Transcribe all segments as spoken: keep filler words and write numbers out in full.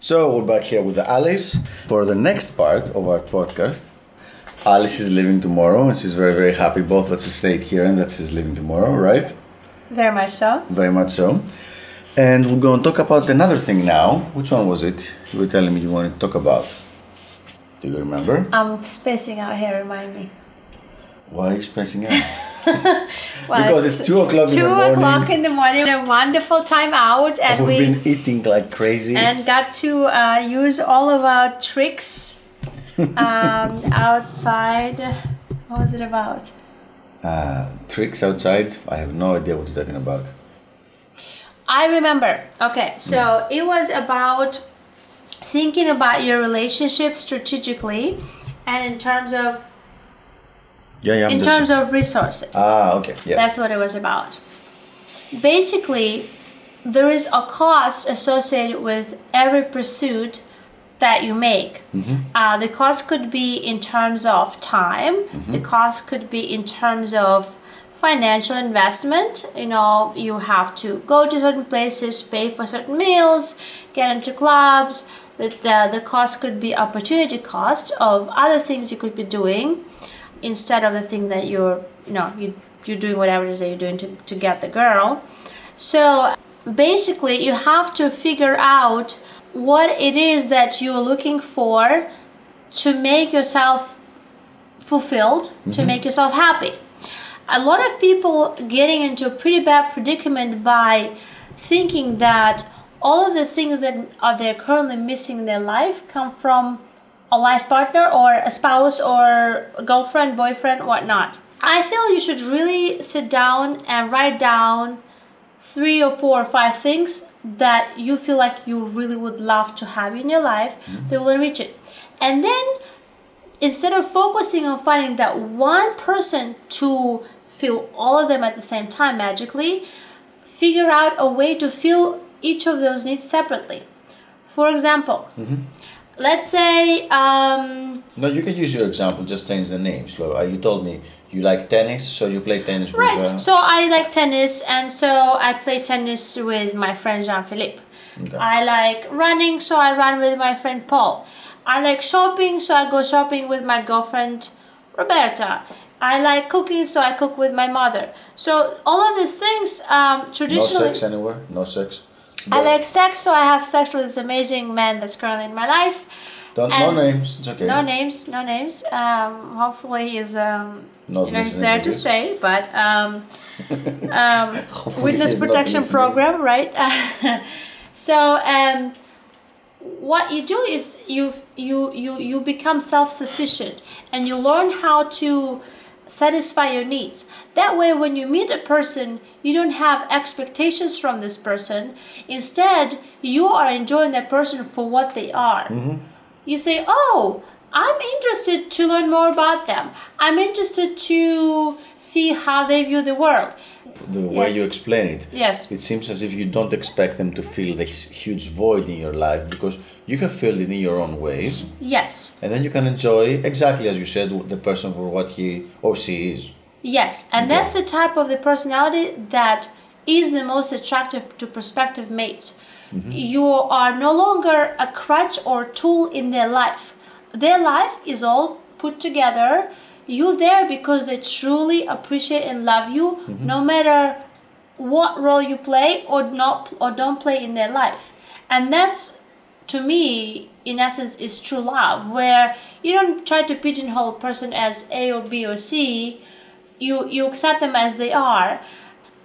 So we're back here with Alice for the next part of our podcast. Alice is leaving tomorrow and she's very, very happy both that she stayed here and that she's leaving tomorrow, right? Very much so. Very much so. And we're going to talk about another thing now. Which one was it you were telling me you wanted to talk about? Do you remember? I'm spacing out here, remind me. Why are you spacing out? Well, because it's, it's two o'clock two in the morning. Two o'clock in the morning, a wonderful time out, and we've we, been eating like crazy, and got to uh, use all of our tricks um, outside. What was it about? Uh, tricks outside? I have no idea what you're talking about. I remember. Okay, so it was about thinking about your relationship strategically, and in terms of. Yeah, yeah, in terms of resources. Ah, okay. Yeah. That's what it was about. Basically, there is a cost associated with every pursuit that you make. Mm-hmm. Uh, the cost could be in terms of time. Mm-hmm. The cost could be in terms of financial investment. You know, you have to go to certain places, pay for certain meals, get into clubs. The, the, the cost could be opportunity cost of other things you could be doing. Instead of the thing that you're, you know, you, you're doing whatever it is that you're doing to, to get the girl. So basically, you have to figure out what it is that you're looking for to make yourself fulfilled, mm-hmm. to make yourself happy. A lot of people getting into a pretty bad predicament by thinking that all of the things that are they're currently missing in their life come from a life partner or a spouse or a girlfriend, boyfriend, whatnot. I feel you should really sit down and write down three or four or five things that you feel like you really would love to have in your life that will enrich it. And then instead of focusing on finding that one person to fill all of them at the same time magically, figure out a way to fill each of those needs separately. For example, mm-hmm. Let's say... Um, no, you can use your example, just change the name. So you told me you like tennis, so you play tennis right. with... Right, uh, so I like tennis, and so I play tennis with my friend Jean-Philippe. Okay. I like running, so I run with my friend Paul. I like shopping, so I go shopping with my girlfriend Roberta. I like cooking, so I cook with my mother. So all of these things um, traditionally... No sex anywhere? No sex? I like sex, so I have sex with this amazing man that's currently in my life. Don't and no names, it's okay. No names, no names. Um, hopefully he's um, you know, he's there to stay, but um, um, witness protection program, right? So um, what you do is you you you you become self-sufficient, and you learn how to satisfy your needs. That way, when you meet a person, you don't have expectations from this person. Instead, you are enjoying that person for what they are. Mm-hmm. You say, oh, I'm interested to learn more about them. I'm interested to see how they view the world. The yes. way you explain it. Yes. It seems as if you don't expect them to fill this huge void in your life because you have filled it in your own ways. Yes. And then you can enjoy, exactly as you said, the person for what he or she is. Yes. And yeah. that's the type of the personality that is the most attractive to prospective mates. Mm-hmm. You are no longer a crutch or tool in their life. Their life is all put together. You're there because they truly appreciate and love you, mm-hmm. no matter what role you play or not or don't play in their life. And that's, to me, in essence, is true love, where you don't try to pigeonhole a person as A or B or C. You you accept them as they are.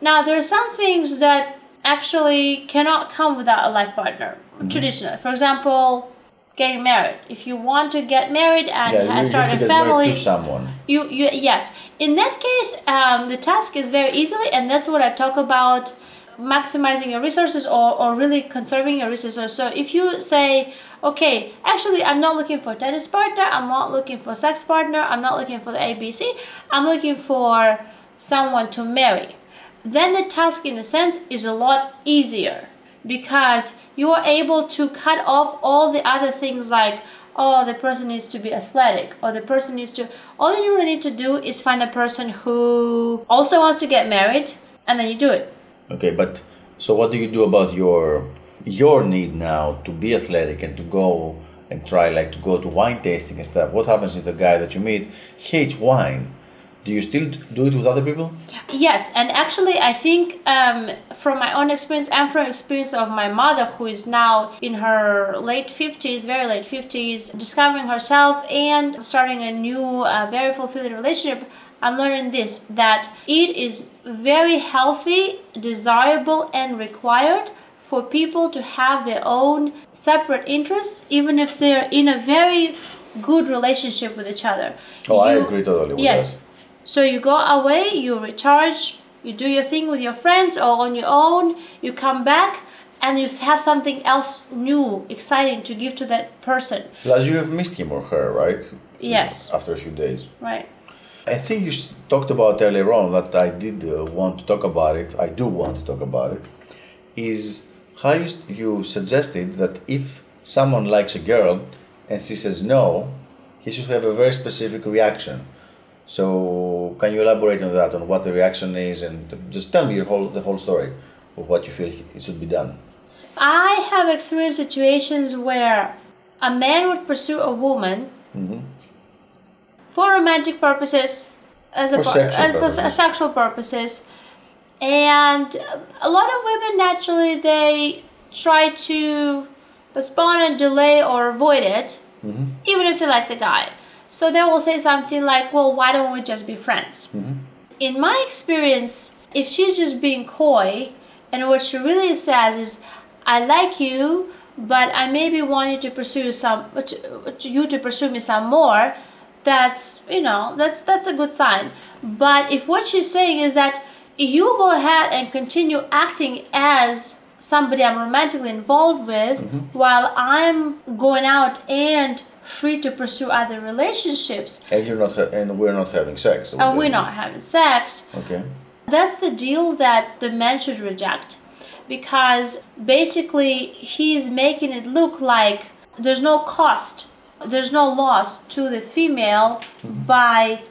Now, there are some things that actually cannot come without a life partner, mm-hmm. traditionally. For example, getting married. If you want to get married and yeah, start a family, to someone. You, you yes. In that case, um, the task is very easily, and that's what I talk about: maximizing your resources or, or really conserving your resources. So if you say, okay, actually, I'm not looking for a tennis partner, I'm not looking for a sex partner, I'm not looking for the A B C, I'm looking for someone to marry, then the task, in a sense, is a lot easier. Because you are able to cut off all the other things like, oh, the person needs to be athletic, or the person needs to... All you really need to do is find a person who also wants to get married, and then you do it. Okay, but so what do you do about your your need now to be athletic and to go and try like to go to wine tasting and stuff, what happens if the guy that you meet hates wine? Do you still do it with other people? Yes, and actually I think um, from my own experience and from experience of my mother, who is now in her late fifties, very late fifties, discovering herself and starting a new, uh, very fulfilling relationship, I'm learning this, that it is very healthy, desirable and required for people to have their own separate interests, even if they're in a very good relationship with each other. Oh, you, I agree totally with yes, that. So you go away, you recharge, you do your thing with your friends or on your own, you come back and you have something else new, exciting to give to that person. Plus you have missed him or her, right? Yes. After a few days. Right. I think you talked about earlier on that I did uh, want to talk about it, I do want to talk about it, is how you, you suggested that if someone likes a girl and she says no, he should have a very specific reaction. So can you elaborate on that, on what the reaction is, and just tell me your whole, the whole story of what you feel it should be done? I have experienced situations where a man would pursue a woman mm-hmm. for romantic purposes, as for a sexual and purposes. for sexual purposes, and a lot of women naturally they try to postpone and delay or avoid it, mm-hmm. even if they like the guy. So they will say something like, well, why don't we just be friends? Mm-hmm. In my experience, if she's just being coy, and what she really says is, I like you, but I maybe wanted to pursue some, to, to you to pursue me some more, that's, you know, that's that's a good sign. But if what she's saying is that you go ahead and continue acting as somebody I'm romantically involved with, mm-hmm. while I'm going out and free to pursue other relationships, and you're not ha- and we're not having sex, and we're not having sex. Okay, that's the deal that the man should reject, because basically he's making it look like there's no cost, there's no loss to the female mm-hmm. by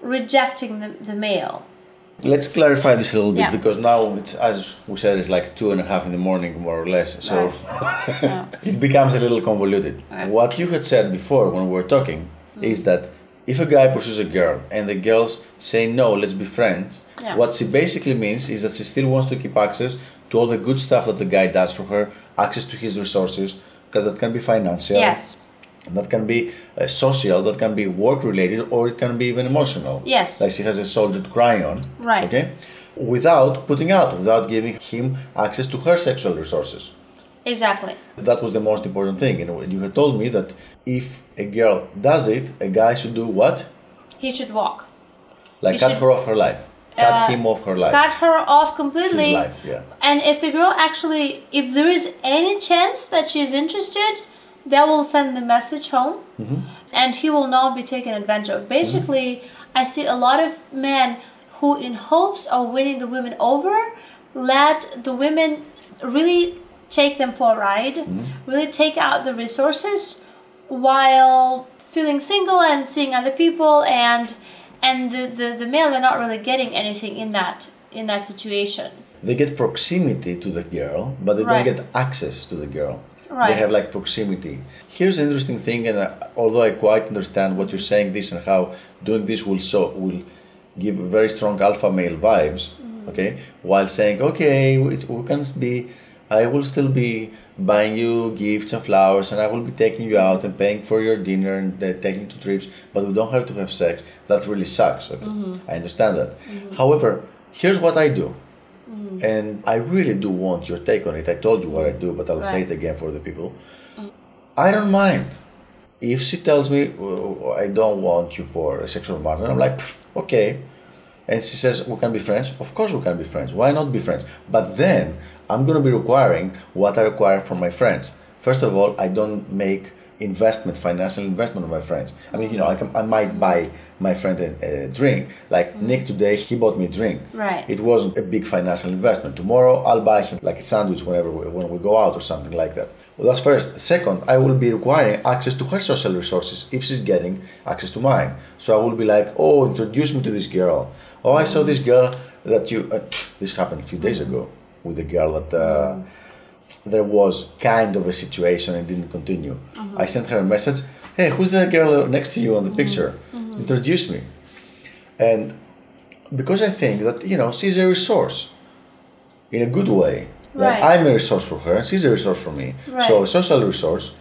rejecting the, the male. Let's clarify this a little bit yeah. because now it's, as we said, it's like two and a half in the morning, more or less. So right. yeah. it becomes a little convoluted. Right. What you had said before when we were talking mm. is that if a guy pursues a girl and the girls say no, let's be friends, yeah. what she basically means is that she still wants to keep access to all the good stuff that the guy does for her, access to his resources, because that can be financial. Yes. And that can be uh, social, that can be work-related, or it can be even emotional. Yes. Like she has a soldier to cry on. Right. Okay? Without putting out, without giving him access to her sexual resources. Exactly. That was the most important thing. And you had told me that if a girl does it, a guy should do what? He should walk. Like he cut should... her off her life. Cut uh, him off her life. Cut her off completely. His life, yeah. And if the girl actually, if there is any chance that she's interested, they will send the message home mm-hmm. and he will not be taken advantage of. Basically, mm-hmm. I see a lot of men who, in hopes of winning the women over, let the women really take them for a ride, mm-hmm. really take out the resources while feeling single and seeing other people, and and the, the, the male are not really getting anything in that in that situation. They get proximity to the girl, but they right. don't get access to the girl. Right. They have like proximity. Here's an interesting thing, and uh, although I quite understand what you're saying, this and how doing this will so will give very strong alpha male vibes, mm-hmm. okay? While saying, okay, we, we can be, I will still be buying you gifts and flowers, and I will be taking you out and paying for your dinner and uh, taking you to trips, but we don't have to have sex. That really sucks. Okay? Mm-hmm. I understand that. Mm-hmm. However, here's what I do. Mm-hmm. And I really do want your take on it. I told you what I do, but I'll right. say it again for the people. Mm-hmm. I don't mind if she tells me, oh, I don't want you for a sexual partner. I'm like, okay. And she says, we can be friends. Of course we can be friends. Why not be friends? But then I'm going to be requiring what I require from my friends. First of all, I don't make investment, financial investment of my friends. I mean, you know, I can, I might buy my friend a, a drink. Like mm-hmm. Nick today, he bought me a drink. Right. It wasn't a big financial investment. Tomorrow, I'll buy him like a sandwich whenever we, when we go out or something like that. Well, that's first. Second, I will be requiring access to her social resources if she's getting access to mine. So I will be like, oh, introduce me to this girl. Oh, I mm-hmm. saw this girl that you... Uh, this happened a few days ago with the girl that... Uh, there was kind of a situation and didn't continue. Mm-hmm. I sent her a message, hey, who's that girl next to you on the mm-hmm. picture? Mm-hmm. Introduce me. And because I think that, you know, she's a resource in a good way. Right. Like I'm a resource for her and she's a resource for me. Right. So a social resource,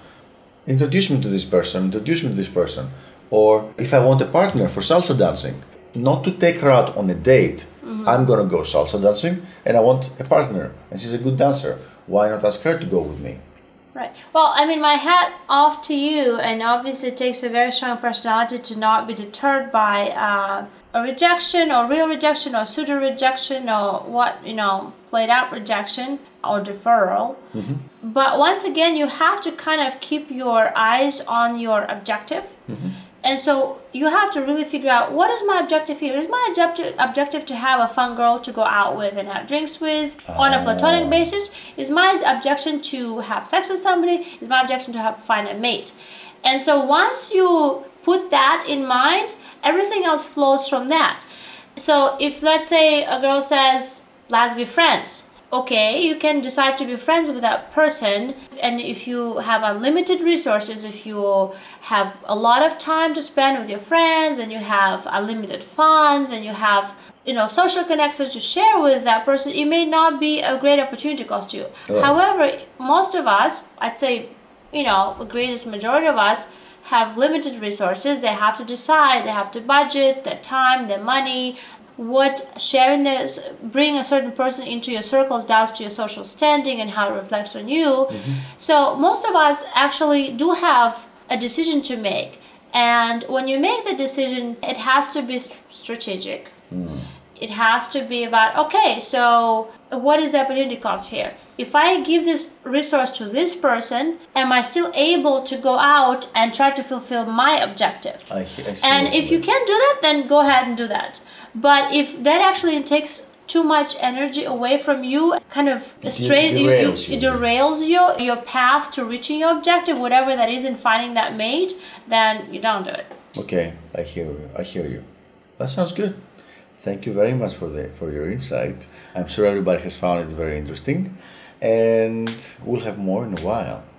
introduce me to this person, introduce me to this person. Or if I want a partner for salsa dancing, not to take her out on a date, mm-hmm. I'm going to go salsa dancing and I want a partner and she's a good dancer. Why not ask her to go with me? Right. Well, I mean, my hat off to you, and obviously it takes a very strong personality to not be deterred by uh, a rejection or real rejection or pseudo rejection or what, you know, played out rejection or deferral. Mm-hmm. But once again, you have to kind of keep your eyes on your objective. Mm-hmm. And so you have to really figure out, what is my objective here? Is my objective objective to have a fun girl to go out with and have drinks with on a platonic basis? Is my objection to have sex with somebody? Is my objection to have find a mate? And so once you put that in mind, everything else flows from that. So if, let's say, a girl says, let's be friends. Okay, you can decide to be friends with that person, and if you have unlimited resources, if you have a lot of time to spend with your friends and you have unlimited funds and you have, you know, social connections to share with that person, it may not be a great opportunity cost to you. Right. However, most of us, I'd say, you know, the greatest majority of us have limited resources. They have to decide, they have to budget their time, their money, what sharing this, bring a certain person into your circles does to your social standing and how it reflects on you. Mm-hmm. So most of us actually do have a decision to make. And when you make the decision, it has to be strategic. Mm. It has to be about, okay, so what is the opportunity cost here? If I give this resource to this person, am I still able to go out and try to fulfill my objective? I, I see and if you can do that, then go ahead and do that. But if that actually takes too much energy away from you, kind of strays, it derails, you, it, it derails your, your path to reaching your objective, whatever that is, and finding that mate, then you don't do it. Okay, I hear you. I hear you. That sounds good. Thank you very much for the for your insight. I'm sure everybody has found it very interesting, and we'll have more in a while.